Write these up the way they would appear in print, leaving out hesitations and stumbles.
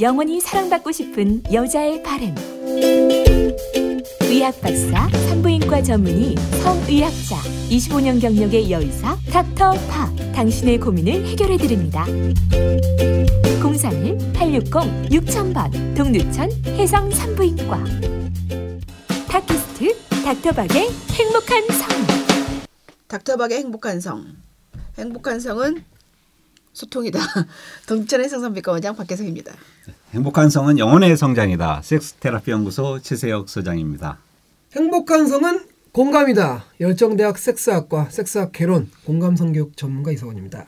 영원히 사랑받고 싶은 여자의 바램. 의학박사, 산부인과 전문의, 성의학자, 25년 경력의 여의사, 닥터 파. 당신의 고민을 해결해드립니다. 031-860-6000번, 동두천 해성산부인과. 팟캐스트 닥터박의 행복한 성. 닥터박의 행복한 성. 행복한 성은 소통이다. 동두천 해성산부인과 원장 박계성입니다. 행복한 성은 영혼의 성장이다. 섹스테라피 연구소 최세혁 소장입니다. 행복한 성은 공감이다. 열정대학 섹스학과 섹스학 개론 공감성교육 전문가 이성원입니다.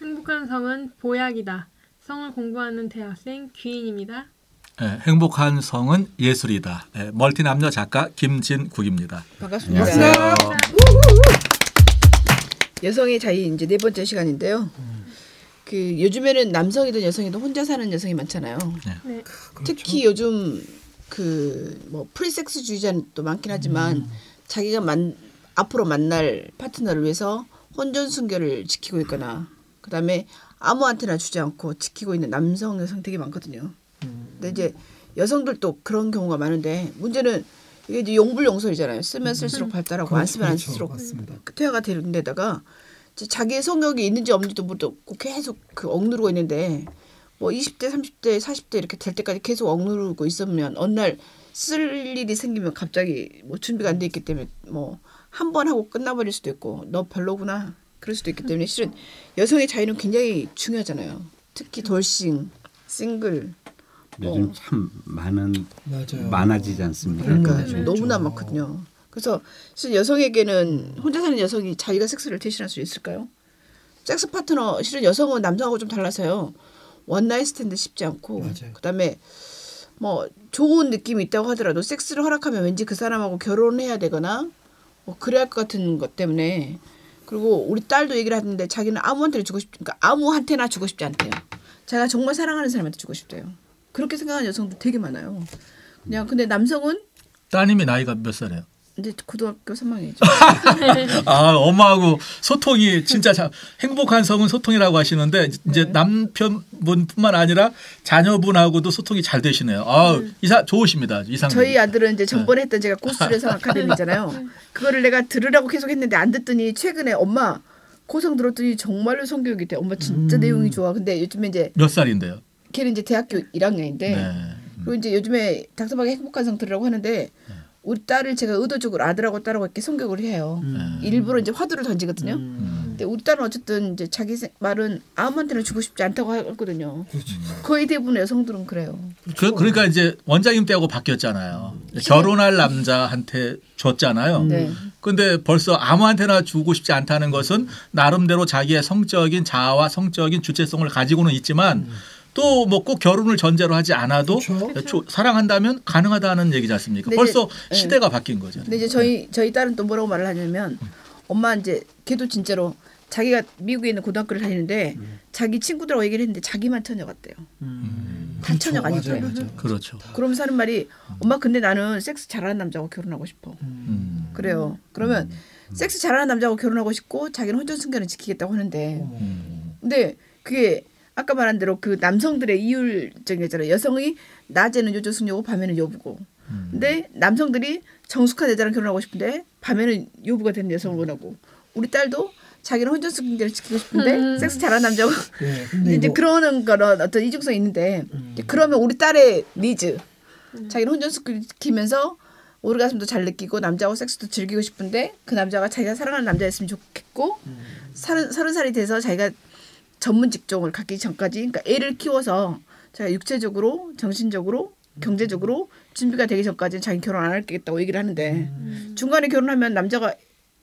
행복한 성은 보약이다. 성을 공부하는 대학생 귀인입니다. 네, 행복한 성은 예술이다. 네, 멀티남녀 작가 김진국입니다. 반갑습니다. 안녕하세요. 여성의 자유인지 네 번째 시간인데요. 그 요즘에는 남성이든 여성이든 혼자 사는 여성이 많잖아요. 네. 특히 그렇죠. 요즘 그 뭐 프리섹스주의자는 또 많긴 하지만 자기가 앞으로 만날 파트너를 위해서 혼전 순결을 지키고 있거나 그다음에 아무한테나 주지 않고 지키고 있는 남성 여성 되게 많거든요. 근데 이제 여성들도 그런 경우가 많은데 문제는 이게 이제 용불용설이잖아요. 쓰면 쓸수록 발달하고 안 쓰면 안 쓸수록 퇴화가 되는 데다가 자기의 성욕이 있는지 없는지도 모르고 계속 그 억누르고 있는데 뭐 20대, 30대, 40대 이렇게 될 때까지 계속 억누르고 있으면 어느 날 쓸 일이 생기면 갑자기 뭐 준비가 안 돼 있기 때문에 뭐 한 번 하고 끝나버릴 수도 있고 너 별로구나 그럴 수도 있기 때문에 실은 여성의 자유는 굉장히 중요하잖아요. 특히 돌싱, 싱글 요즘 뭐. 참 많아지지 않습니까? 그러니까 너무나 많거든요. 그래서 실은 여성에게는 혼자 사는 여성이 자기가 섹스를 대신할 수 있을까요? 섹스 파트너 실은 여성은 남성하고 좀 달라서요. 원나잇 스탠드 쉽지 않고 맞아요. 그다음에 뭐 좋은 느낌이 있다고 하더라도 섹스를 허락하면 왠지 그 사람하고 결혼해야 되거나 뭐 그래야 할 것 같은 것 때문에 그리고 우리 딸도 얘기를 하는데 자기는 아무한테나 주고 싶 그러니까 아무한테나 주고 싶지 않대요. 자기가 정말 사랑하는 사람한테 주고 싶대요. 그렇게 생각하는 여성도 되게 많아요. 그냥 근데 남성은 따님이 나이가 몇 살이에요? 이제 고등학교 3학년이죠. 아 엄마하고 소통이 진짜 행복한 성은 소통이라고 하시는데 이제 네. 남편분뿐만 아니라 자녀분하고도 소통이 잘 되시네요. 아 이사 좋으십니다. 이상. 저희 아들은 이제 전번에 했던 제가 고수래성 아카데미잖아요. 그거를 내가 들으라고 계속 했는데 안 듣더니 최근에 엄마 고성 들었더니 정말로 성교육이 돼. 엄마 진짜 내용이 좋아. 근데 요즘에 이제 몇 살인데요? 걔는 이제 대학교 1학년인데 네. 그리고 이제 요즘에 닥터박의 행복한 성 들으라고 하는데. 네. 우리 딸을 제가 의도적으로 아들하고 딸하고 이렇게 성격을 해요. 일부러 이제 화두를 던지거든요. 근데 우리 딸은 어쨌든 이제 자기 말은 아무한테나 주고 싶지 않다고 하거든요. 거의 대부분 여성들은 그래요. 그러니까 이제 원장님 때하고 바뀌었잖아요. 결혼할 남자한테 줬잖아요. 근데 벌써 아무한테나 주고 싶지 않다는 것은 나름대로 자기의 성적인 자아와 성적인 주체성을 가지고는 있지만 또 뭐 꼭 결혼을 전제로 하지 않아도 그렇죠. 사랑한다면 가능하다는 얘기지 않습니까? 벌써 시대가 바뀐 거죠. 근데 이제 저희 딸은 또 뭐라고 말을 하냐면 엄마 이제 걔도 진짜로 자기가 미국에 있는 고등학교를 다니는데 자기 친구들하고 얘기를 했는데 자기만 처녀 같대요. 다 그렇죠. 처녀가 아니고요. 그렇죠. 그러면서 하는 말이 엄마 근데 나는 섹스 잘하는 남자하고 결혼하고 싶어. 그래요. 그러면 섹스 잘하는 남자하고 결혼하고 싶고 자기는 혼전 순결을 지키겠다고 하는데 근데 그게 아까 말한 대로 그 남성들의 이율적인 여자로 여성이 낮에는 요조숙녀고 밤에는 요부고 근데 남성들이 정숙한 여자랑 결혼하고 싶은데 밤에는 요부가 되는 여성을 원하고 우리 딸도 자기는 혼전숙녀를 지키고 싶은데 섹스 잘하는 남자고 네, 이제 그러는 거는 어떤 이중성이 있는데 그러면 우리 딸의 니즈 자기는 혼전숙녀를 지키면서 오르가슴도 잘 느끼고 남자하고 섹스도 즐기고 싶은데 그 남자가 자기가 사랑하는 남자였으면 좋겠고 30살이 돼서 자기가 전문 직종을 갖기 전까지 그러니까 애를 키워서 제가 육체적으로 정신적으로 경제적으로 준비가 되기 전까지는 자기 결혼 안 하겠다고 얘기를 하는데 중간에 결혼하면 남자가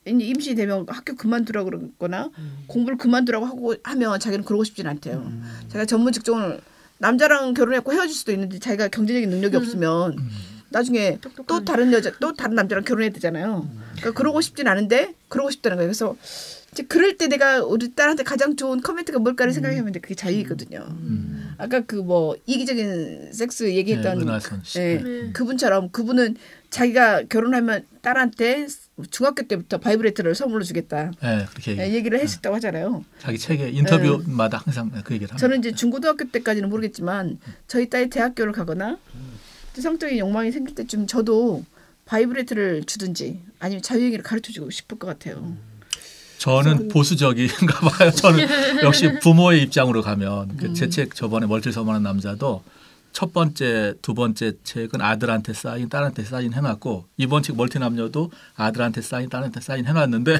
임신이 되면 학교 그만두라고 그러거나 공부를 그만두라고 하고 하면 자기는 그러고 싶진 않대요. 자기가 전문 직종을 남자랑 결혼했고 헤어질 수도 있는데 자기가 경제적인 능력이 없으면 나중에 또 다른 남자랑 결혼해야 되잖아요. 그러니까 그러고 싶진 않은데 그러고 싶다는 거예요. 그래서 이제 그럴 때 내가 우리 딸한테 가장 좋은 커멘트가 뭘까를 생각하면 그게 자유이거든요. 아까 그 뭐 이기적인 섹스 얘기했던 그분처럼 그분은 자기가 결혼하면 딸한테 중학교 때부터 바이브레이터를 선물로 주겠다. 네, 그렇게 얘기를 했었다고 하잖아요. 자기 책에 인터뷰마다 항상 그 얘기를 합니다. 저는 이제 중고등학교 때까지는 모르겠지만 저희 딸이 대학교를 가거나 성적인 욕망이 생길 때쯤 저도 바이브레이터를 주든지 아니면 자유행위를 가르쳐주고 싶을 것 같아요. 저는 보수적인가 봐요. 저는 역시 부모의 입장으로 가면 제 책 저번에 멀티서만한 남자도 첫 번째, 두 번째 책은 아들한테 사인, 딸한테 사인 해놨고 이번 책 멀티남녀도 아들한테 사인, 딸한테 사인 해놨는데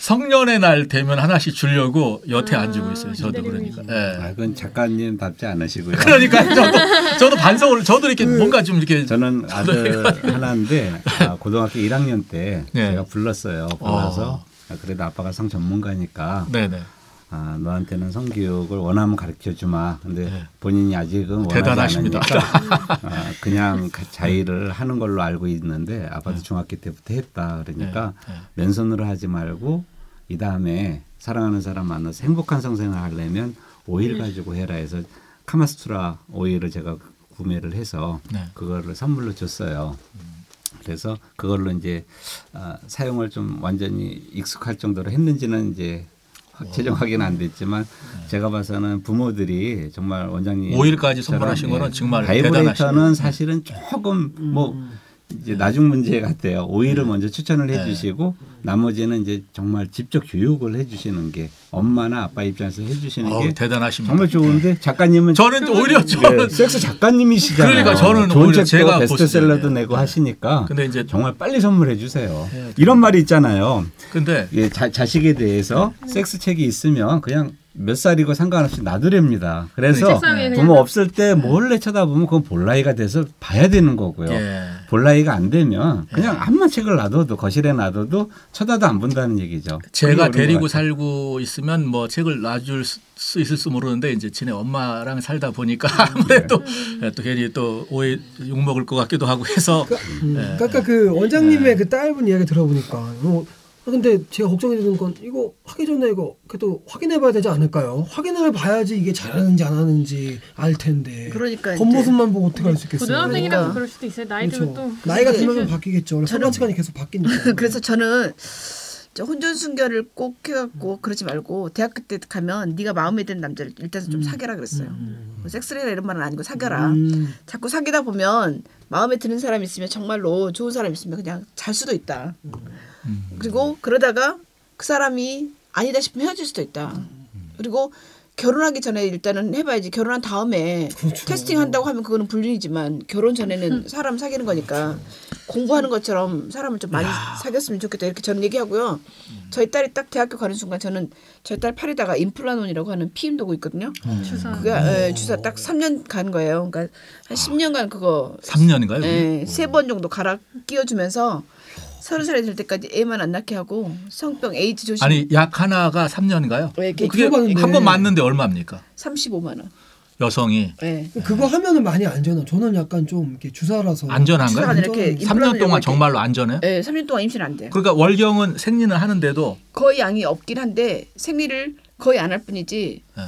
성년의 날 되면 하나씩 주려고 여태 안 주고 있어요. 저도 그러니까. 네. 아, 그건 작가님 답지 않으시고요. 그러니까 저도 반성을 이렇게 뭔가 좀 이렇게 저는 아들 하나인데 고등학교 1학년 때 네. 제가 불렀어요. 불러서 그래도 아빠가 성 전문가니까. 네네. 아, 너한테는 성교육을 원하면 가르쳐주마. 근데 네. 본인이 아직은 원하지 않으니까 아, 그냥 자의를 하는 걸로 알고 있는데 아빠도 네. 중학교 때부터 했다. 그러니까 네. 네. 맨손으로 하지 말고 이 다음에 사랑하는 사람 만나서 행복한 성생활을 하려면 오일 가지고 해라 해서 카마스트라 오일을 제가 구매를 해서 네. 그거를 선물로 줬어요. 그래서 그걸로 이제 사용을 좀 완전히 익숙할 정도로 했는지는 이제 최종 확인은 안 됐지만 네. 제가 봐서는 부모들이 정말 원장님 5일까지 선물하신 거는 정말 대단하시네요. 바이브레이터는 사실은 조금 뭐 이제 나중 문제 같아요. 5일을 먼저 추천을 해주시고 나머지는 이제 정말 직접 교육을 해주시는 게 엄마나 아빠 입장에서 해주시는 게 대단하십니다. 정말 좋은데 작가님은 저는 오히려 저는 섹스 작가님이시잖아요. 그러니까 저는 좋은 책도 제가 베스트셀러도 내고 하시니까 근데 이제 정말 빨리 선물해 주세요. 이런 말이 있잖아요. 근데 예, 자식에 대해서 섹스 책이 있으면 그냥 몇 살이고 상관없이 놔두렵니다. 그래서 부모 없을 때 몰래 쳐다보면 그건 볼 나이가 돼서 봐야 되는 거고요. 예. 볼 나이가 안 되면 그냥 암만 책을 놔둬도 거실에 놔둬도 쳐다도 안 본다는 얘기죠. 제가 데리고 살고 있으면 뭐 책을 놔줄 수 있을지 모르는데 이제 지네 엄마랑 살다 보니까 아무래도 또 괜히 또 오해 욕먹을 것 같기도 하고 해서 아까 그 원장님의 그 딸분 이야기 들어보니까 뭐 근데 제가 걱정되는 건 이거 하기 전에 이거 그래도 확인해봐야 되지 않을까요? 확인을 봐야지 이게 잘하는지 안 하는지 알 텐데. 그러니까 겉모습만 보고 어떻게 알 수 있겠어요? 고등학생이라도 그럴 수도 있어요. 나이 들면 또 나이가 들면 바뀌겠죠. 성장 시간이 계속 바뀌니까. 그래서 저는 혼전 순결을 꼭 해갖고 그러지 말고 대학교 때 가면 네가 마음에 드는 남자를 일단 좀 사귀라 그랬어요. 뭐 섹스를 해라 이런 말은 아니고 사귀라. 자꾸 사귀다 보면 마음에 드는 사람이 있으면 정말로 좋은 사람이 있으면 그냥 잘 수도 있다. 그리고 그러다가 그 사람이 아니다 싶으면 헤어질 수도 있다. 그리고 결혼하기 전에 일단은 해봐야지. 결혼한 다음에 그렇죠. 테스팅한다고 하면 그거는 불륜이지만 결혼 전에는 사람 사귀는 거니까 공부하는 것처럼 사람을 좀 많이 사귀었으면 좋겠다. 이렇게 저는 얘기하고요. 저희 딸이 딱 대학교 가는 순간 저는 저희 딸 팔에다가 임플라논이라고 하는 피임 도구 있거든요. 주사. 그게 주사 딱 3년 간 거예요. 그러니까 한 10년간 그거. 3년인가요? 네. 3번 정도 갈아 끼워주면서 30살이 될 때까지 애만 안 낳게 하고 성병 에이즈 조심. 아니 약 하나가 3년인가요? 네, 그게 한 번 맞는데 얼마입니까? 35만 원. 여성이. 네. 그거 하면은 많이 안전해요. 저는 약간 좀 이렇게 주사라서. 안전한가요? 이렇게 3년 동안 정말로 안전해요? 네, 3년 동안 임신 안 돼요. 그러니까 월경은 생리는 하는데도 거의 양이 없긴 한데 생리를 거의 안 할 뿐이지. 네.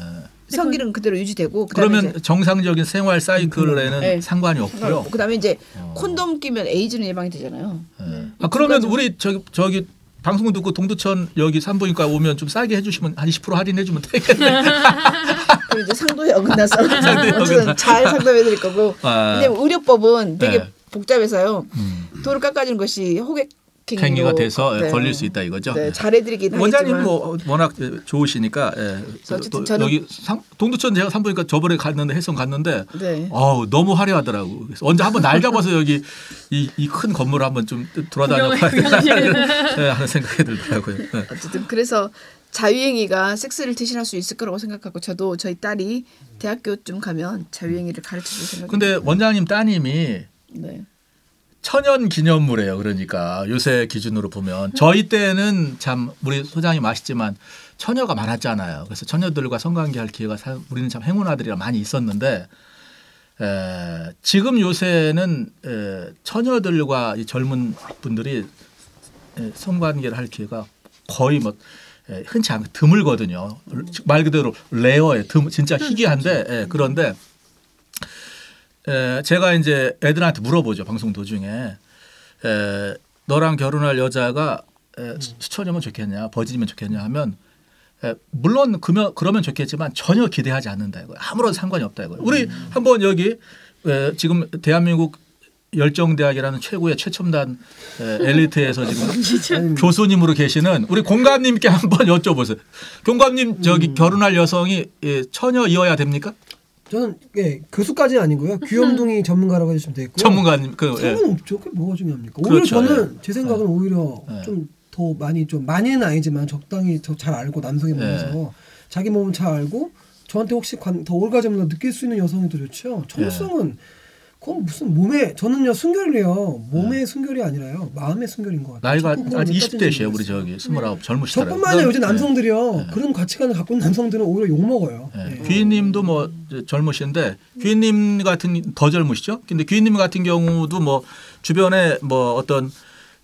성기는 그대로 유지되고 그러면 정상적인 생활 사이클에는 네. 상관이 없고요. 그다음에 이제 콘돔 끼면 에이즈는 예방이 되잖아요. 네. 아, 그러면 우리 저기 방송 듣고 동두천 여기 산부인과 오면 좀 싸게 해주시면 한 20% 할인해주면 되겠네. 그리고 이제 상도에 어긋나서 어쨌든 잘 상담해드릴 거고. 아, 근데 의료법은 되게 네. 복잡해서요. 도를 깎아주는 것이 호객 갱기가 돼서 네. 걸릴 수 있다 이거죠. 네, 잘해드리긴 원장님 하겠지만 원장님 뭐 워낙 좋으시니까 예. 여기 동두천 제가 산부인과 저번에 갔는데 해성 갔는데 네. 어우 너무 화려하더라고. 그래서 언제 한번 날 잡아서 여기 이 큰 건물을 한번 좀 돌아다녀봐야 네, 하는 생각이 들더라고요. 네. 어쨌든 그래서 자유행위가 섹스를 대신할 수 있을 거라고 생각하고 저도 저희 딸이 대학교쯤 가면 자유행위를 가르쳐줄 생각입니다. 근데 원장님 따님이 네. 천연 기념물이에요. 그러니까 요새 기준으로 보면 저희 때는 참 우리 소장님 아시지만 처녀가 많았잖아요. 그래서 처녀들과 성관계할 기회가 우리는 참 행운아들이라 많이 있었는데 지금 요새는 처녀들과 이 젊은 분들이 성관계를 할 기회가 거의 뭐 흔치 않고 드물거든요. 말 그대로 레어예요. 진짜 희귀한데 예, 그런데 제가 이제 애들한테 물어보죠. 방송 도중에 너랑 결혼할 여자가 수천이면 좋겠냐 버진이면 좋겠냐 하면 물론 그러면 좋겠지만 전혀 기대하지 않는다 이거예요. 아무런 상관이 없다 이거예요. 우리 한번 여기 지금 대한민국 열정대학이라는 최고의 최첨단 엘리트에서 지금 교수님으로 계시는 우리 공감님께 한번 여쭤보세요. 공감님 저기 결혼할 여성이 처녀이어야 됩니까? 저는 예, 교수까지는 아니고요. 귀염둥이 전문가라고 해주시면 되겠고요. 전문가님. 상관없죠. 그게 뭐가 중요합니까? 오히려 그렇죠, 저는 예. 제 생각은 예. 오히려 예. 좀 더 많이는 아니지만 적당히 더 잘 알고 남성의 몸에서 예. 자기 몸을 잘 알고 저한테 혹시 더 올가즘을 느낄 수 있는 여성이 더 좋죠. 청성은 예. 그건 무슨 몸에 저는요 순결이에요. 몸의 네. 순결이 아니라요. 마음의 순결인 것 같아요. 나이가 아직 20대시에요. 우리 저기 29 젊으시더라고요. 저뿐만 아니라 요즘 남성들이요. 네. 그런 가치관을 갖고 있는 남성들은 오히려 욕먹어요. 네. 네. 귀인님도 뭐 젊으신데 귀인님 같은 더 젊으시죠. 근데 귀인님 같은 경우도 뭐 주변에 뭐 어떤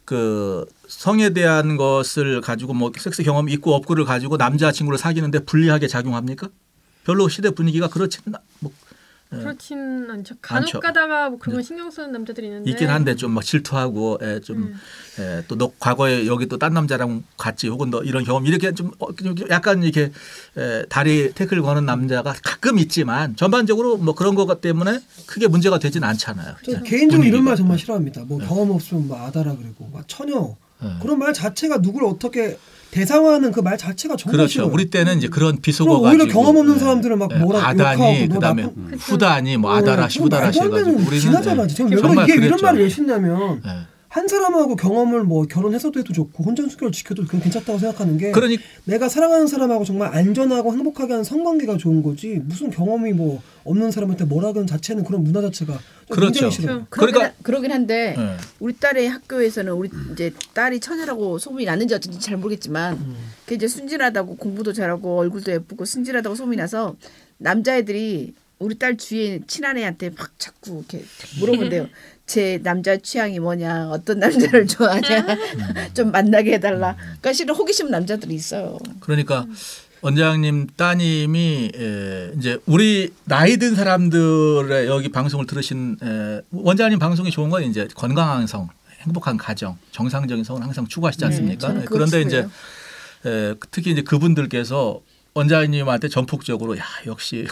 그 성에 대한 것을 가지고 뭐 섹스 경험 있고 없고를 가지고 남자친구를 사귀는데 불리하게 작용합니까? 별로 시대 분위기가 그렇지는 뭐. 그렇진 않죠. 간혹가다가 뭐 그런 네. 거 신경 쓰는 남자들이 있는데 있긴 한데 좀 막 질투하고 좀 또 너 과거에 여기 또 딴 남자랑 같이 혹은 너 이런 경험 이렇게 좀 약간 이렇게 다리 태클 거는 남자가 가끔 있지만 전반적으로 뭐 그런 것 때문에 크게 문제가 되진 않잖아요. 개인적으로 이런 말 정말 싫어합니다. 뭐 네. 경험 없으면 뭐 아다라 그리고 막 처녀 네. 그런 말 자체가 누구를 어떻게 대상화하는 그 말 자체가 정말 그렇죠. 싫어요. 우리 때는 이제 그런 비속어 가지고 오히려 경험 없는 사람들은 막 뭐라 아다니 그다음에 후다니 뭐 아다라시 후다라시 해가지고 우리는 지나자마자 지금 이게 그랬죠. 이런 말을 왜 신냐면 네. 한 사람하고 경험을 뭐 결혼해서도 해도 좋고 혼전 순결을 지켜도 그건 괜찮다고 생각하는 게 내가 사랑하는 사람하고 정말 안전하고 행복하게 하는 성관계가 좋은 거지 무슨 경험이 뭐 없는 사람한테 뭐라는 자체는 그런 문화 자체가 그렇죠. 싫어요. 그러니까 그러긴 한데 네. 우리 딸의 학교에서는 우리 이제 딸이 처녀라고 소문이 났는지 어쩐지 잘 모르겠지만 걔 이제 순진하다고 공부도 잘하고 얼굴도 예쁘고 순진하다고 소문이 나서 남자애들이 우리 딸 주위에 친한 애한테 막 자꾸 이렇게 물어본대요. 제 남자 취향이 뭐냐, 어떤 남자를 좋아하냐, 좀 만나게 해달라. 그러니까 실은 호기심 남자들이 있어요. 그러니까 원장님 따님이 이제 우리 나이 든 사람들의 여기 방송을 들으신 원장님 방송이 좋은 건 이제 건강한 성, 행복한 가정, 정상적인 성을 항상 추구하시지 않습니까? 네, 그런데 추구해요. 이제 특히 이제 그분들께서 원장님한테 전폭적으로 야 역시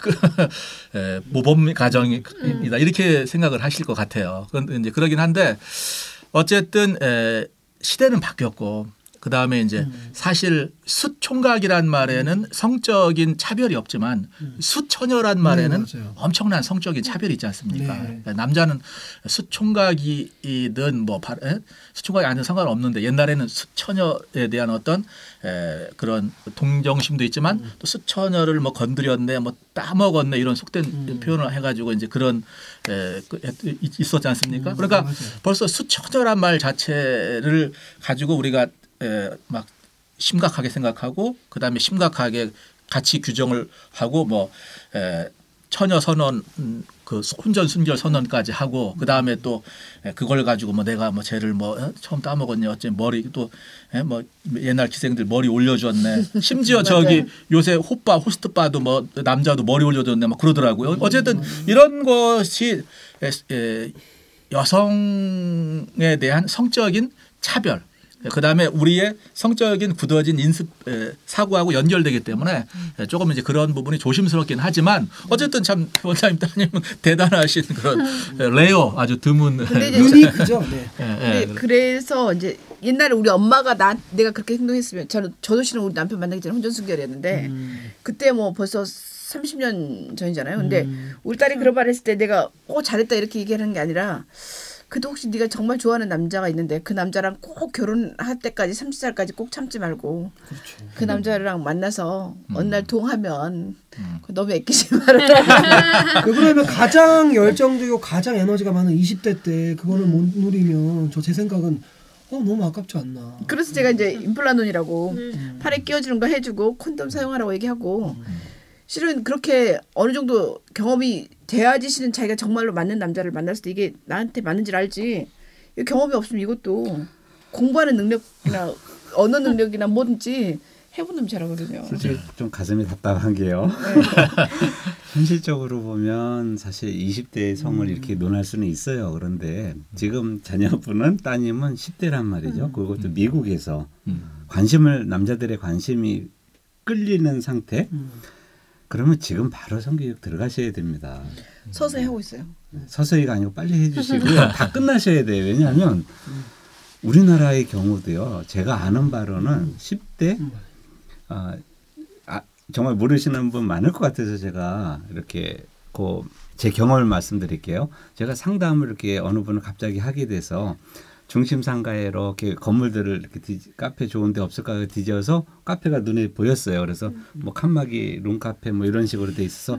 모범 가정이다 이렇게 생각을 하실 것 같아요. 그런데 이제 그러긴 한데 어쨌든 시대는 바뀌었고 그 다음에 이제 사실 수총각이란 말에는 성적인 차별이 없지만 수처녀란 말에는 네, 엄청난 성적인 차별이 있지 않습니까? 네. 그러니까 남자는 수총각이든 뭐 수총각이 아니든 상관없는데 옛날에는 수처녀에 대한 어떤 그런 동정심도 있지만 또 수처녀를 뭐 건드렸네, 뭐 따먹었네 이런 속된 표현을 해가지고 이제 그런 있었지 않습니까? 그러니까 맞아요. 벌써 수처녀란 말 자체를 가지고 우리가 막 심각하게 생각하고 그다음에 심각하게 같이 규정을 하고 뭐 처녀 선언 그 혼전 순결 선언까지 하고 그다음에 또 그걸 가지고 뭐 내가 뭐 쟤를 뭐 처음 따먹었네 어째 머리 또 뭐 옛날 기생들 머리 올려줬네 심지어 저기 요새 호빠 호스트바도 뭐 남자도 머리 올려줬네 막 그러더라고요. 어쨌든 이런 것이 여성에 대한 성적인 차별 그다음에 우리의 성적인 굳어진 인습 사고하고 연결되기 때문에 조금 이제 그런 부분이 조심스럽긴 하지만 어쨌든 참 원장님 따님은 대단하신 그런 레어 아주 드문 유니크죠. 네. 네. 네. 그래서 이제 옛날에 우리 엄마가 내가 그렇게 행동했으면 저도 실은 우리 남편 만나기 전에 혼전순결이었는데 그때 뭐 벌써 30년 전이잖아요. 근데 우리 딸이 그런 말 했을 때 내가 잘했다 이렇게 얘기하는 게 아니라 그래도 혹시 네가 정말 좋아하는 남자가 있는데 그 남자랑 꼭 결혼할 때까지 30살까지 꼭 참지 말고 그렇죠. 그 남자랑 만나서 어느 날 동하면 너무 애끼지 말아라. 그러면 가장 열정적이고 가장 에너지가 많은 20대 때 그거를 못 누리면 제 생각은 너무 아깝지 않나. 그래서 제가 이제 임플라논이라고 팔에 끼워주는 거 해주고 콘돔 사용하라고 얘기하고 실은 그렇게 어느 정도 경험이 돼야지 실은 자기가 정말로 맞는 남자를 만났을 때 이게 나한테 맞는지 알지. 경험이 없으면 이것도 공부하는 능력이나 언어 능력이나 뭐든지 해본 음체라거든요. 솔직히 좀 가슴이 답답한 게요. 네. 현실적으로 보면 사실 20대의 성을 이렇게 논할 수는 있어요. 그런데 지금 자녀분은 따님은 10대란 말이죠. 그것도 미국에서 관심을 남자들의 관심이 끌리는 상태. 그러면 지금 바로 성교육 들어가셔야 됩니다. 서서히 하고 있어요. 서서히가 아니고 빨리 해주시고요. 다 끝나셔야 돼요. 왜냐하면 우리나라의 경우도요. 제가 아는 바로는 10대 정말 모르시는 분 많을 것 같아서 제가 이렇게 제 경험을 말씀드릴게요. 제가 상담을 이렇게 어느 분을 갑자기 하게 돼서 중심상가에 이렇게 건물들을 이렇게 카페 좋은데 없을까 뒤져서 카페가 눈에 보였어요. 그래서 뭐 칸막이 룸카페 뭐 이런 식으로 돼 있어서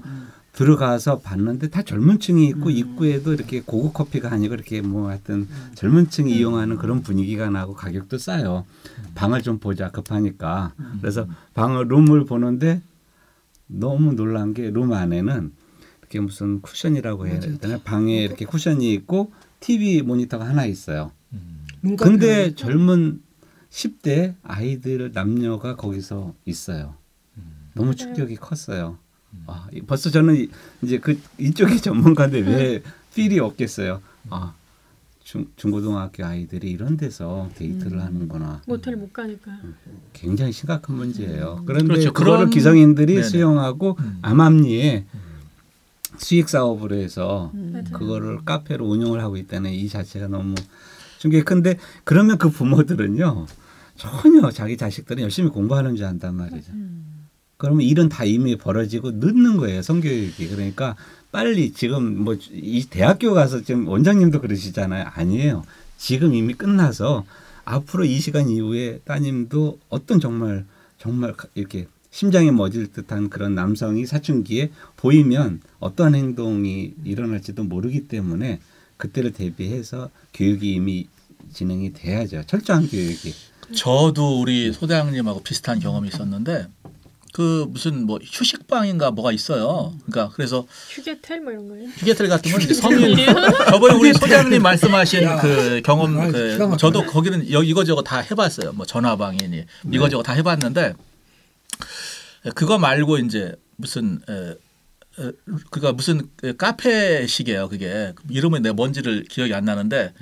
들어가서 봤는데 다 젊은 층이 있고 입구에도 이렇게 고급 커피가 아니고 이렇게 뭐 하여튼 젊은 층이 이용하는 그런 분위기가 나고 가격도 싸요. 방을 좀 보자 급하니까. 그래서 방을 룸을 보는데 너무 놀란 게 룸 안에는 이렇게 무슨 쿠션이라고 해야 되나 방에 이렇게 쿠션이 있고 TV 모니터가 하나 있어요. 근데 젊은 10대 아이들 남녀가 거기서 있어요. 너무 충격이 컸어요. 아, 벌써 저는 이제 이쪽이 전문가인데 왜 필이 없겠어요. 아, 중고등학교 아이들이 이런 데서 데이트를 하는구나. 모텔 못 가니까. 굉장히 심각한 문제예요. 그런데 그렇죠. 그거를 기성인들이 네네. 수용하고 암암리에 수익 사업으로 해서 그거를 카페로 운영을 하고 있다는 이 자체가 너무 충격이 큰데 그러면 그 부모들은요 전혀 자기 자식들은 열심히 공부하는 줄 안단 말이죠. 그러면 일은 다 이미 벌어지고 늦는 거예요. 성교육이. 그러니까 빨리 지금 뭐 이 대학교 가서 지금 원장님도 그러시잖아요. 아니에요. 지금 이미 끝나서 앞으로 이 시간 이후에 따님도 어떤 정말 이렇게 심장이 멎을 듯한 그런 남성이 사춘기에 보이면 어떠한 행동이 일어날지도 모르기 때문에 그때를 대비해서 교육이 이미 진행이 돼야죠. 철저한 교육이. 저도 우리 소대장님하고 비슷한 경험이 있었는데 그 무슨 뭐 휴식방인가 뭐가 있어요. 그러니까 그래서 휴게텔 뭐 이런 거예요. 휴게텔 같은 건 성인. 저번에 우리 소장님 말씀하신 그 경험 저도 거기는 이거저거 다 해봤어요. 뭐 전화방이니 이거저거 다 해봤는데 그거 말고 이제 무슨 그러니까 무슨 카페식이에요. 그게 이름은 내가 뭔지를 기억이 안 나는데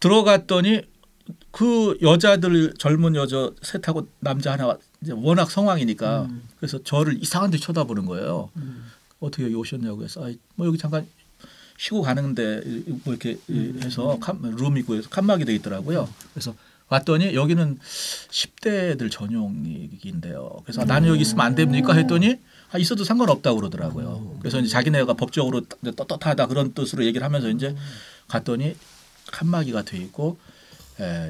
들어갔더니 그 여자들 젊은 여자 셋하고 남자 하나 이제 워낙 성황이니까 그래서 저를 이상한 데 쳐다보는 거예요. 어떻게 여기 오셨냐고 해서 뭐 여기 잠깐 쉬고 가는데 뭐 이렇게 해서 룸이고 해서 칸막이 돼 있더라고요. 그래서 왔더니 여기는 10대들 전용인데요. 그래서 나는 여기 있으면 안 됩니까 했더니 있어도 상관없다고 그러더라고요. 그래서 이제 자기네가 법적으로 떳떳하다 그런 뜻으로 얘기를 하면서 이제 갔더니 칸막이가 돼 있고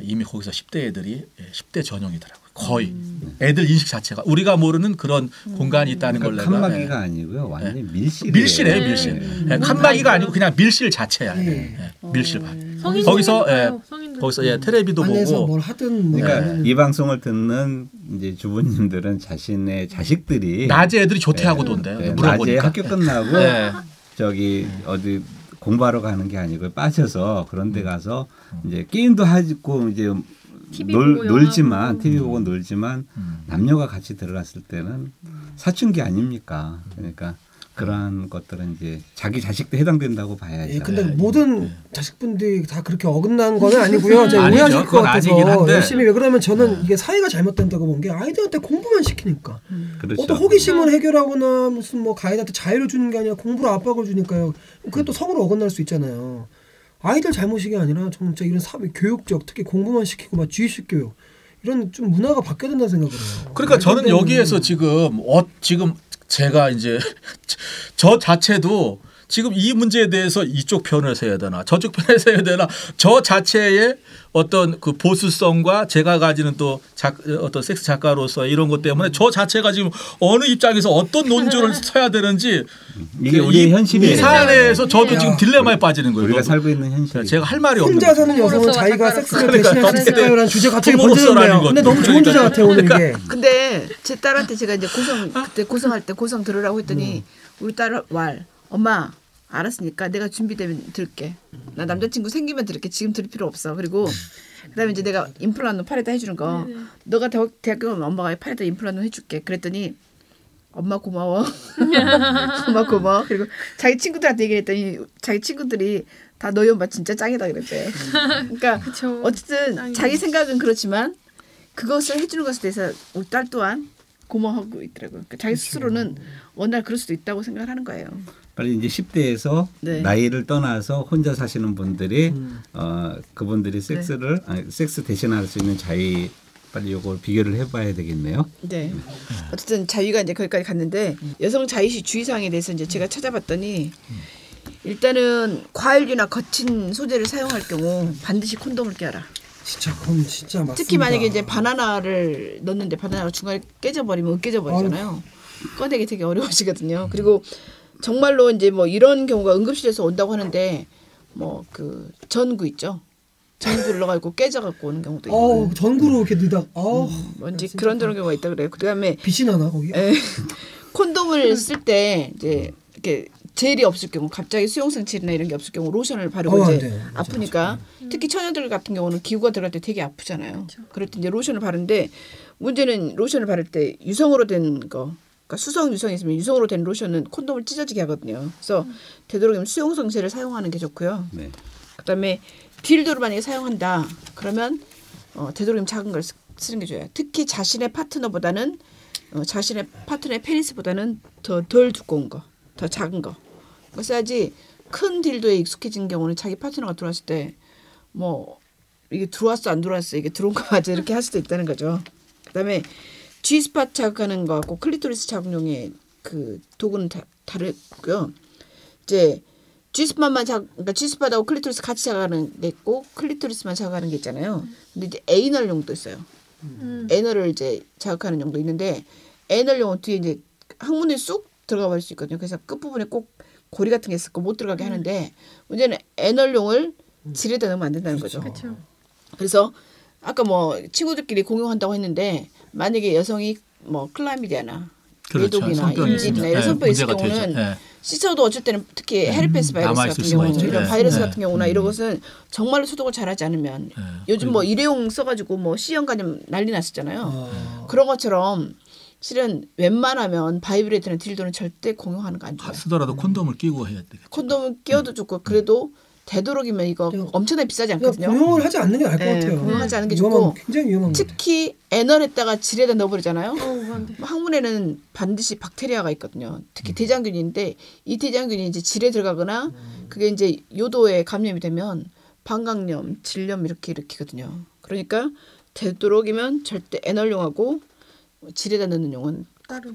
이미 거기서 10대 애들이 10대 전용이더라고요. 거의 애들 인식 자체가 우리가 모르는 그런 공간이 있다는 그러니까 걸 내가 칸막이가 아니고요. 완전히 밀실이에요. 밀실이에요. 밀실. 칸막이가 아니고 그냥 밀실 자체야. 밀실반. 거기서 거기서 텔레비도 보고 뭘 하든 뭐 그러니까 이 방송을 듣는 이제 주부님들은 자신의 자식들이 낮에 애들이 조퇴하고 돈대요. 물어보니까. 낮에 학교 끝나고 저기 어디 공부하러 가는 게 아니고 빠져서 그런 데 가서 이제 게임도 하고 이제 놀지만 TV 보고 놀지만 남녀가 같이 들어갔을 때는 사춘기 아닙니까? 그러니까 그러한 것들은 이제 자기 자식도 해당된다고 봐야죠. 예, 근데 모든 자식분들이 다 그렇게 어긋난 건 아니고요. 제가 오해하실 것 같아서 열심히 그러면 저는 이게 사회가 잘못된다고 본 게 아이들한테 공부만 시키니까 그렇죠. 어떤 호기심을 해결하거나 무슨 뭐 아이들한테 자유를 주는 게 아니라 공부로 압박을 주니까요. 그게 또 성으로 어긋날 수 있잖아요. 아이들 잘못이 아니라 진짜 이런 사회 교육적 특히 공부만 시키고 막 주입식 교육 이런 좀 문화가 바뀌어야 된다 생각을 해요. 그러니까 저는 여기에서 지금 제가 이제 저 자체도 지금 이 문제에 대해서 이쪽 편을 세야 되나 저쪽 편을 세야 되나 저 자체의 어떤 그 보수성과 제가 가지는 또 어떤 섹스 작가로서 이런 것 때문에 저 자체가 지금 어느 입장에서 어떤 논조를 쳐야 되는지 이게 우리의 현실이에요. 이 사안에서 저도 지금 딜레마에 빠지는 거예요. 우리가 살고 있는 현실. 제가 할 말이 없는. 혼자 사는 여성은 자기가 섹스를 대신했을까요라는 주제 갑자기 번지는데요. 근데 너무 좋은 주제 같아요. 오늘 이게. 근데 제 딸한테 제가 이제 그때 고성할 때 고성 들으라고 했더니 우리 딸 왈. 엄마 알았으니까 내가 준비되면 들게. 나 남자친구 생기면 들을게. 지금 들을 필요 없어. 그리고 그다음에 이제 내가 임플란트 팔에다 해주는 거. 네네. 너가 대학교 가면 엄마가 팔에다 임플란트 해줄게. 그랬더니 엄마 고마워. 엄마 고마워. 그리고 자기 친구들한테 얘기했더니 자기 친구들이 다 너희 엄마 진짜 짱이다 그랬대. 그러니까 그쵸, 어쨌든 짱이지. 자기 생각은 그렇지만 그것을 해주는 것에 대해서 우리 딸 또한 고마워하고 있더라고요. 그러니까 자기 그쵸. 스스로는 어느 날 그럴 수도 있다고 생각을 하는 거예요. 빨리 이제 10대에서 네. 나이를 떠나서 혼자 사시는 분들이 그분들이 섹스를 네. 아니, 섹스 대신할 수 있는 자유 빨리 요걸 비교를 해봐야 되겠네요. 네. 어쨌든 자유가 이제 거기까지 갔는데 여성 자유시 주의사항에 대해서 이제 제가 찾아봤더니 일단은 과일류나 거친 소재를 사용할 경우 반드시 콘돔을 껴라. 진짜 그건 진짜 맞습니다. 특히 만약에 이제 바나나를 넣는데 바나나가 중간에 깨져버리면 으깨져버리잖아요. 꺼내기 되게 어려워지거든요. 그리고 정말로 이제 뭐 이런 경우가 응급실에서 온다고 하는데 뭐 그 전구 있죠. 전구 눌러가지고 깨져갖고 오는 경우도 있고. 아, 전구로 이렇게 넣다. 아, 뭔지 그런 경우가 있다 그래요. 그다음에 빛이 나나 거기? 에, 콘돔을 쓸 때 이제 이렇게 젤이 없을 경우, 갑자기 수용성 젤이나 이런 게 없을 경우 로션을 바르고 이제 네. 아프니까 특히 처녀들 같은 경우는 기구가 들어갈 때 되게 아프잖아요. 그렇죠. 그럴 때 이제 로션을 바르는데 문제는 로션을 바를 때 유성으로 된 거. 그러니까 수성 유성이 있으면 유성으로 된 로션은 콘돔을 찢어지게 하거든요. 그래서 되도록이면 수용성 젤을 사용하는 게 좋고요. 네. 그다음에 딜도를 만약에 사용한다. 그러면 되도록이면 작은 걸 쓰는 게 좋아요. 특히 자신의 파트너보다는 자신의 파트너의 페니스보다는 덜 두꺼운 거, 더 작은 거. 그거 써야지. 큰 딜도에 익숙해진 경우는 자기 파트너가 들어왔을 때 뭐 이게 들어왔어 안 들어왔어 이게 들어온 거 맞아 이렇게 할 수도 있다는 거죠. 그다음에 G 스팟 자극하는 거하고 클리토리스 자극용의 그 도구는 다르고요. 이제 G스팟만 그러니까 G스팟하고 클리토리스 같이 자극하는 게 있고 클리토리스만 자극하는 게 있잖아요. 근데 이제 에이널용도 있어요. 에이널을 이제 자극하는 용도 있는데 에이널용은 뒤에 이제 항문에 쑥 들어가 버릴 수 있거든요. 그래서 끝부분에 꼭 고리 같은 게 있고 못 들어가게 하는데 문제는 에이널용을 질에다 넣으면 안 된다는 그렇죠. 거죠. 그렇죠. 그래서 아까 뭐 친구들끼리 공용한다고 했는데 만약에 여성이 뭐 클라미디아나 예독이나 인질이나 이런 성병이 있을 경우는 되죠. 씻어도 어쩔 때는 특히 헤르페스 바이러스 같은 경우 이런 바이러스 같은 경우나 이런 것은 정말로 소독을 잘하지 않으면 요즘 뭐 일회용 써가지고 뭐 C형 간염 난리 났었잖아요. 그런 것처럼 실은 웬만하면 바이브레이트나 딜도는 절대 공용하는 거 안 좋아요. 쓰더라도 콘돔을 끼고 해야 돼. 콘돔을 끼워도 좋고 그래도 되도록이면 이거 엄청나게 비싸지 않거든요. 공용을 하지 않는 게 나을 것 같아요. 공용하지 않는 게 좋고 굉장히 위험한 특히 애널에다가 질에다 넣어버리잖아요. 항문에는 반드시 박테리아가 있거든요. 특히 대장균인데 이 대장균이 이제 질에 들어가거나 그게 이제 요도에 감염이 되면 방광염, 질염 이렇게 일으키거든요. 그러니까 되도록이면 절대 애널용하고 질에다 넣는 용은 따로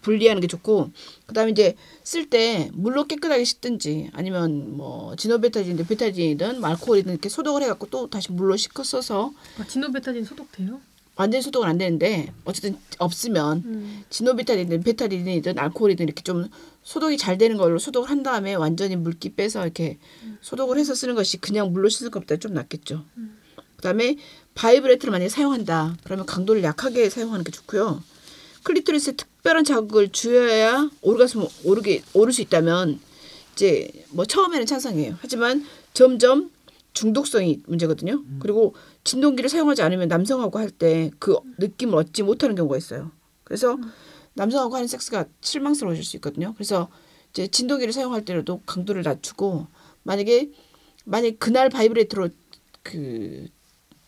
분리하는 게 좋고 그다음에 이제 쓸 때 물로 깨끗하게 씻든지 아니면 뭐 지노베타진인데 베타진이든 알코올이든 이렇게 소독을 해갖고 또 다시 물로 씻고 써서 아, 지노베타진 소독돼요? 완전 소독은 안 되는데 어쨌든 없으면 지노베타진이든 베타진이든 알코올이든 이렇게 좀 소독이 잘 되는 걸로 소독을 한 다음에 완전히 물기 빼서 이렇게 소독을 해서 쓰는 것이 그냥 물로 씻을 것보다 좀 낫겠죠. 그다음에 바이브레이트를 만약에 사용한다 그러면 강도를 약하게 사용하는 게 좋고요. 클리토리스에 특별한 자극을 주어야 오르가슴 오를 수 있다면 이제 뭐 처음에는 찬성이에요. 하지만 점점 중독성이 문제거든요. 그리고 진동기를 사용하지 않으면 남성하고 할 때 그 느낌을 얻지 못하는 경우가 있어요. 그래서 남성하고 하는 섹스가 실망스러워질 수 있거든요. 그래서 이제 진동기를 사용할 때라도 강도를 낮추고 만약에 그날 바이브레이터로 그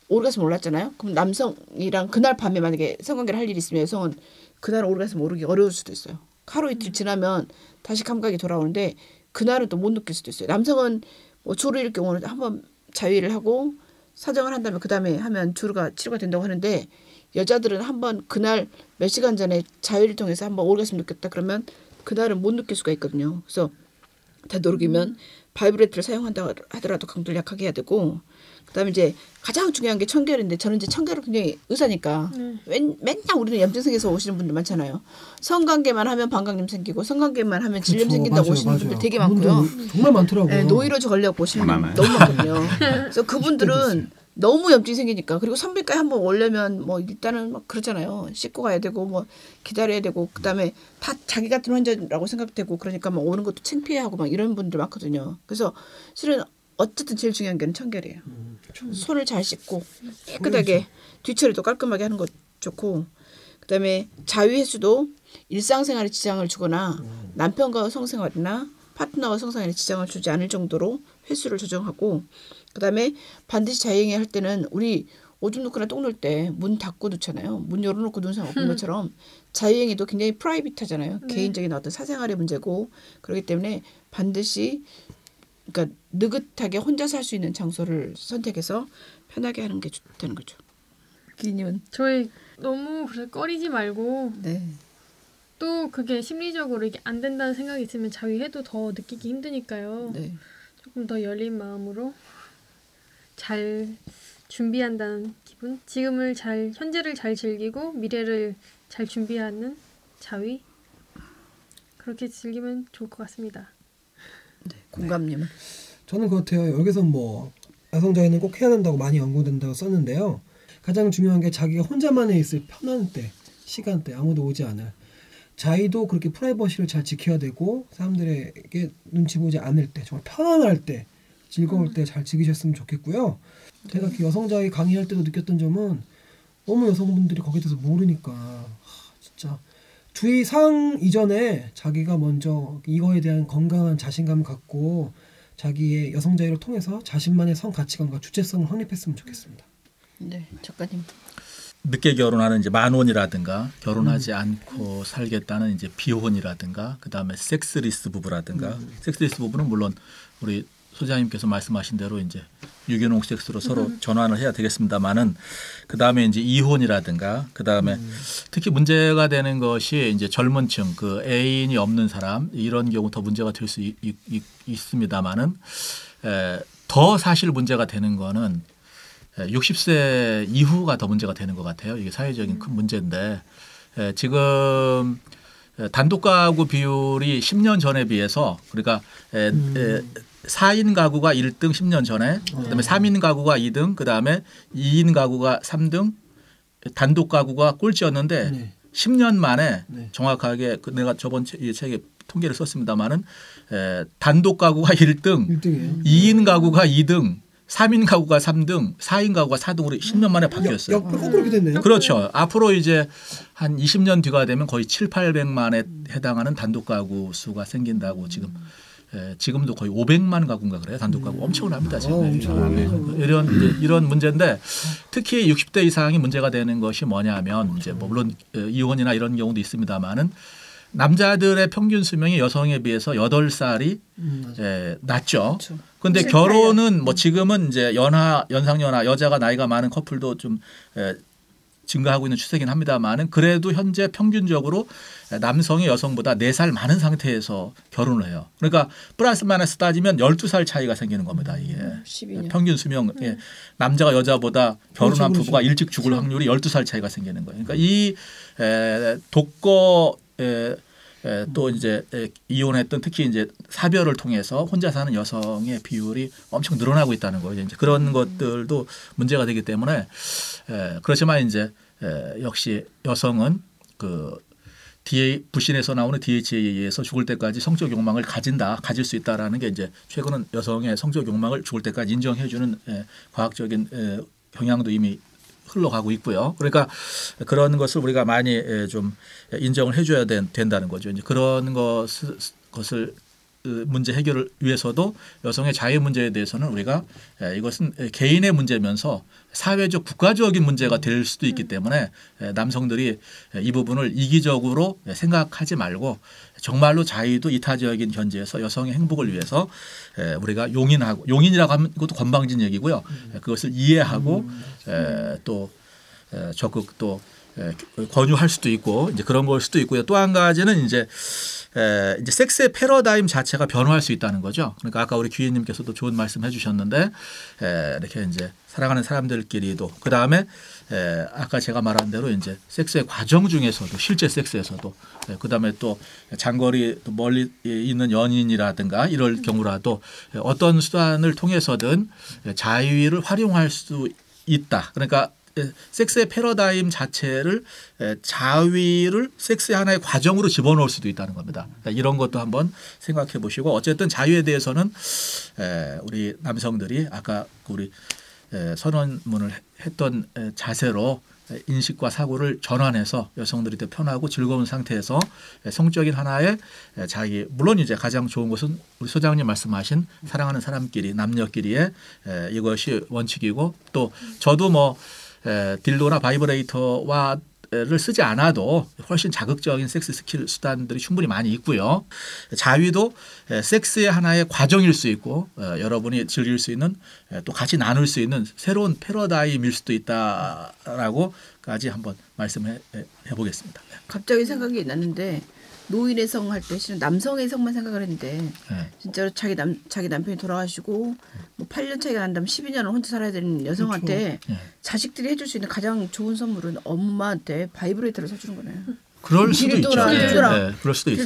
오르가슴 올랐잖아요. 그럼 남성이랑 그날 밤에 만약에 성관계를 할 일이 있으면 여성은 그날 오르가슴 오르기 어려울 수도 있어요. 하루 이틀 지나면 다시 감각이 돌아오는데 그날은 또 못 느낄 수도 있어요. 남성은 뭐 조루일 경우는 한번 자위를 하고 사정을 한 다음에 그 다음에 하면 조루가 치료가 된다고 하는데 여자들은 한번 그날 몇 시간 전에 자위를 통해서 한번 오르가슴 느꼈다 그러면 그날은 못 느낄 수가 있거든요. 그래서 되도록이면 바이브레이트를 사용한다 하더라도 강도를 약하게 해야 되고 그다음에 이제 가장 중요한 게 청결인데 저는 이제 청결을 굉장히 의사니까 맨날 우리는 염증 생겨서 오시는 분들 많잖아요. 성관계만 하면 방광염 생기고 성관계만 하면 질염 그렇죠, 생긴다고 맞아요, 오시는 맞아요. 분들 되게 많고요. 정말 많더라고요. 네, 노이로제 걸려갖고 오시는 분들 너무 많거든요. 그래서 그분들은 너무 염증이 생기니까 그리고 산부인과에 한번 오려면 뭐 일단은 막 그러잖아요. 씻고 가야 되고 뭐 기다려야 되고 그다음에 다 자기 같은 환자라고 생각되고 그러니까 막 오는 것도 창피해하고 막 이런 분들 많거든요. 그래서 실은 어쨌든 제일 중요한 건 청결이에요. 손을 잘 씻고 깨끗하게 뒤처리도 깔끔하게 하는 것 좋고, 그다음에 자위해수도 일상생활에 지장을 주거나 남편과 성생활이나 파트너와 성생활에 지장을 주지 않을 정도로 횟수를 조정하고, 그다음에 반드시 자위행위 할 때는 우리 오줌 놓거나 똥 놓을 때 문 닫고 놓잖아요. 문 열어놓고 눈 상없는 것처럼 자위행위도 굉장히 프라이빗하잖아요. 개인적인 어떤 사생활의 문제고, 그렇기 때문에 반드시 그러니까 느긋하게 혼자 살 수 있는 장소를 선택해서 편하게 하는 게 좋다는 거죠. 기님은? 저희 너무 꺼리지 말고 네. 또 그게 심리적으로 이게 안 된다는 생각이 있으면 자위해도 더 느끼기 힘드니까요. 네. 조금 더 열린 마음으로 잘 준비한다는 기분, 지금을 잘, 현재를 잘 즐기고 미래를 잘 준비하는 자위, 그렇게 즐기면 좋을 것 같습니다. 네, 공감님은? 저는 그렇대요. 여기서 뭐 여성자위는 꼭 해야 된다고 많이 연구된다고 썼는데요. 가장 중요한 게 자기가 혼자만에 있을 편한 때, 시간대, 아무도 오지 않을 자위도 그렇게 프라이버시를 잘 지켜야 되고 사람들에게 눈치 보지 않을 때, 정말 편안할 때, 즐거울 때 잘 즐기셨으면 좋겠고요. 제가 그 여성자위 강의할 때도 느꼈던 점은 너무 여성분들이 거기에 대해서 모르니까 진짜 주의사항 이전에 자기가 먼저 이거에 대한 건강한 자신감을 갖고 자기의 여성자위를 통해서 자신만의 성가치관과 주체성을 확립했으면 좋겠습니다. 네, 작가님. 늦게 결혼하는 이제 만혼이라든가 결혼하지 않고 살겠다는 이제 비혼이라든가, 그다음에 섹스리스 부부라든가 섹스리스 부부는 물론 우리 소장님께서 말씀하신 대로 이제 유기농 섹스로 서로 전환을 해야 되겠습니다만은, 그 다음에 이제 이혼이라든가, 그 다음에 특히 문제가 되는 것이 이제 젊은층, 그 애인이 없는 사람, 이런 경우 더 문제가 될 수 있습니다만은, 더 사실 문제가 되는 거는 60세 이후가 더 문제가 되는 것 같아요. 이게 사회적인 큰 문제인데, 지금 단독 가구 비율이 10년 전에 비해서, 그러니까 4인 가구가 1등 10년 전에, 그다음에 3인 가구가 2등, 그다음에 2인 가구가 3등, 단독 가구가 꼴찌였는데 10년 만에 정확하게 내가 저번 책에 통계를 썼습니다마는 단독 가구가 1등, 2인 가구가 2등, 3인 가구가 3등, 4인 가구가 4등으로 10년 만에 바뀌었어요. 역 그렇게 됐네요. 그렇죠. 앞으로 이제 한 20년 뒤가 되면 거의 700~800만에 해당하는 단독 가구 수가 생긴다고 지금. 지금도 거의 500만 가구인가 그래요. 단독 가구 엄청납니다. 지금. 엄청나네요. 이런 문제인데, 특히 60대 이상이 문제가 되는 것이 뭐냐면 이제 뭐 물론 이혼이나 이런 경우도 있습니다만은 남자들의 평균 수명이 여성에 비해서 8살이 낮죠. 그런데 결혼은 뭐 지금은 이제 연상연하 여자가 나이가 많은 커플도 좀 증가하고 있는 추세긴 합니다만은, 그래도 현재 평균적으로 남성이 여성보다 4살 많은 상태에서 결혼을 해요. 그러니까 플러스 마이너스 따지면 12살 차이가 생기는 겁니다. 이게 12년. 평균 수명 남자가 여자보다 결혼한 부부가 일찍 죽을 확률이 12살 차이가 생기는 거예요. 그러니까 이 독거 또 이제 이혼했던, 특히 이제 사별을 통해서 혼자 사는 여성의 비율이 엄청 늘어나고 있다는 거예요. 이제 그런 것들도 문제가 되기 때문에 그렇지만 이제 역시 여성은 그 불신에서 나오는 DHA에 의해서 죽을 때까지 성적 욕망을 가질 수 있다라는 게 이제 최근은 여성의 성적 욕망을 죽을 때까지 인정해주는 과학적인 경향도 이미 흘러가고 있고요. 그러니까 그런 것을 우리가 많이 좀 인정을 해줘야 된다는 거죠. 이제 그런 것을 문제 해결을 위해서도 여성의 자유 문제에 대해서는 우리가 이것은 개인의 문제면서 사회적 국가적인 문제가 될 수도 있기 때문에 남성들이 이 부분을 이기적으로 생각하지 말고 정말로 자유도 이타적인 견지에서 여성의 행복을 위해서 우리가 용인하고, 용인이라고 하면 그것도 건방진 얘기고요. 그것을 이해하고 또 적극 또 권유할 수도 있고 이제 그런 걸 수도 있고요. 또 한 가지는 이제 섹스의 패러다임 자체가 변화할 수 있다는 거죠. 그러니까 아까 우리 귀인님께서도 좋은 말씀해 주셨는데 이렇게 이제 사랑하는 사람들끼리도, 그 다음에 아까 제가 말한 대로 이제 섹스의 과정 중에서도, 실제 섹스에서도, 그 다음에 또 장거리 또 멀리 있는 연인이라든가 이럴 경우라도 어떤 수단을 통해서든 자유를 활용할 수 있다. 그러니까 섹스의 패러다임 자체를 자위를 섹스의 하나의 과정으로 집어넣을 수도 있다는 겁니다. 그러니까 이런 것도 한번 생각해 보시고, 어쨌든 자유에 대해서는 우리 남성들이 아까 우리 선언문을 했던 자세로 인식과 사고를 전환해서 여성들이 더 편하고 즐거운 상태에서 성적인 하나의 자기, 물론 이제 가장 좋은 것은 우리 소장님 말씀하신 사랑하는 사람끼리, 남녀끼리의 이것이 원칙이고, 또 저도 뭐 딜도나 바이브레이터와를 쓰지 않아도 훨씬 자극적인 섹스 스킬 수단들이 충분히 많이 있고요. 자위도 섹스의 하나의 과정일 수 있고 여러분이 즐길 수 있는 또 같이 나눌 수 있는 새로운 패러다임일 수도 있다라고까지 한번 말씀해 보겠습니다. 갑자기 생각이 났는데, 노인의 성 할 때 실은 남성의 성만 생각을 했는데, 네. 진짜로 자기 남편이 돌아가시고 뭐 8년 차이가 난다면 12년을 혼자 살아야 되는 여성한테, 그렇죠. 네. 자식들이 해줄 수 있는 가장 좋은 선물은 엄마한테 바이브레이터를 사주는 거네요. 그럴 수도 있죠. 네. 그럴 수도 있어요.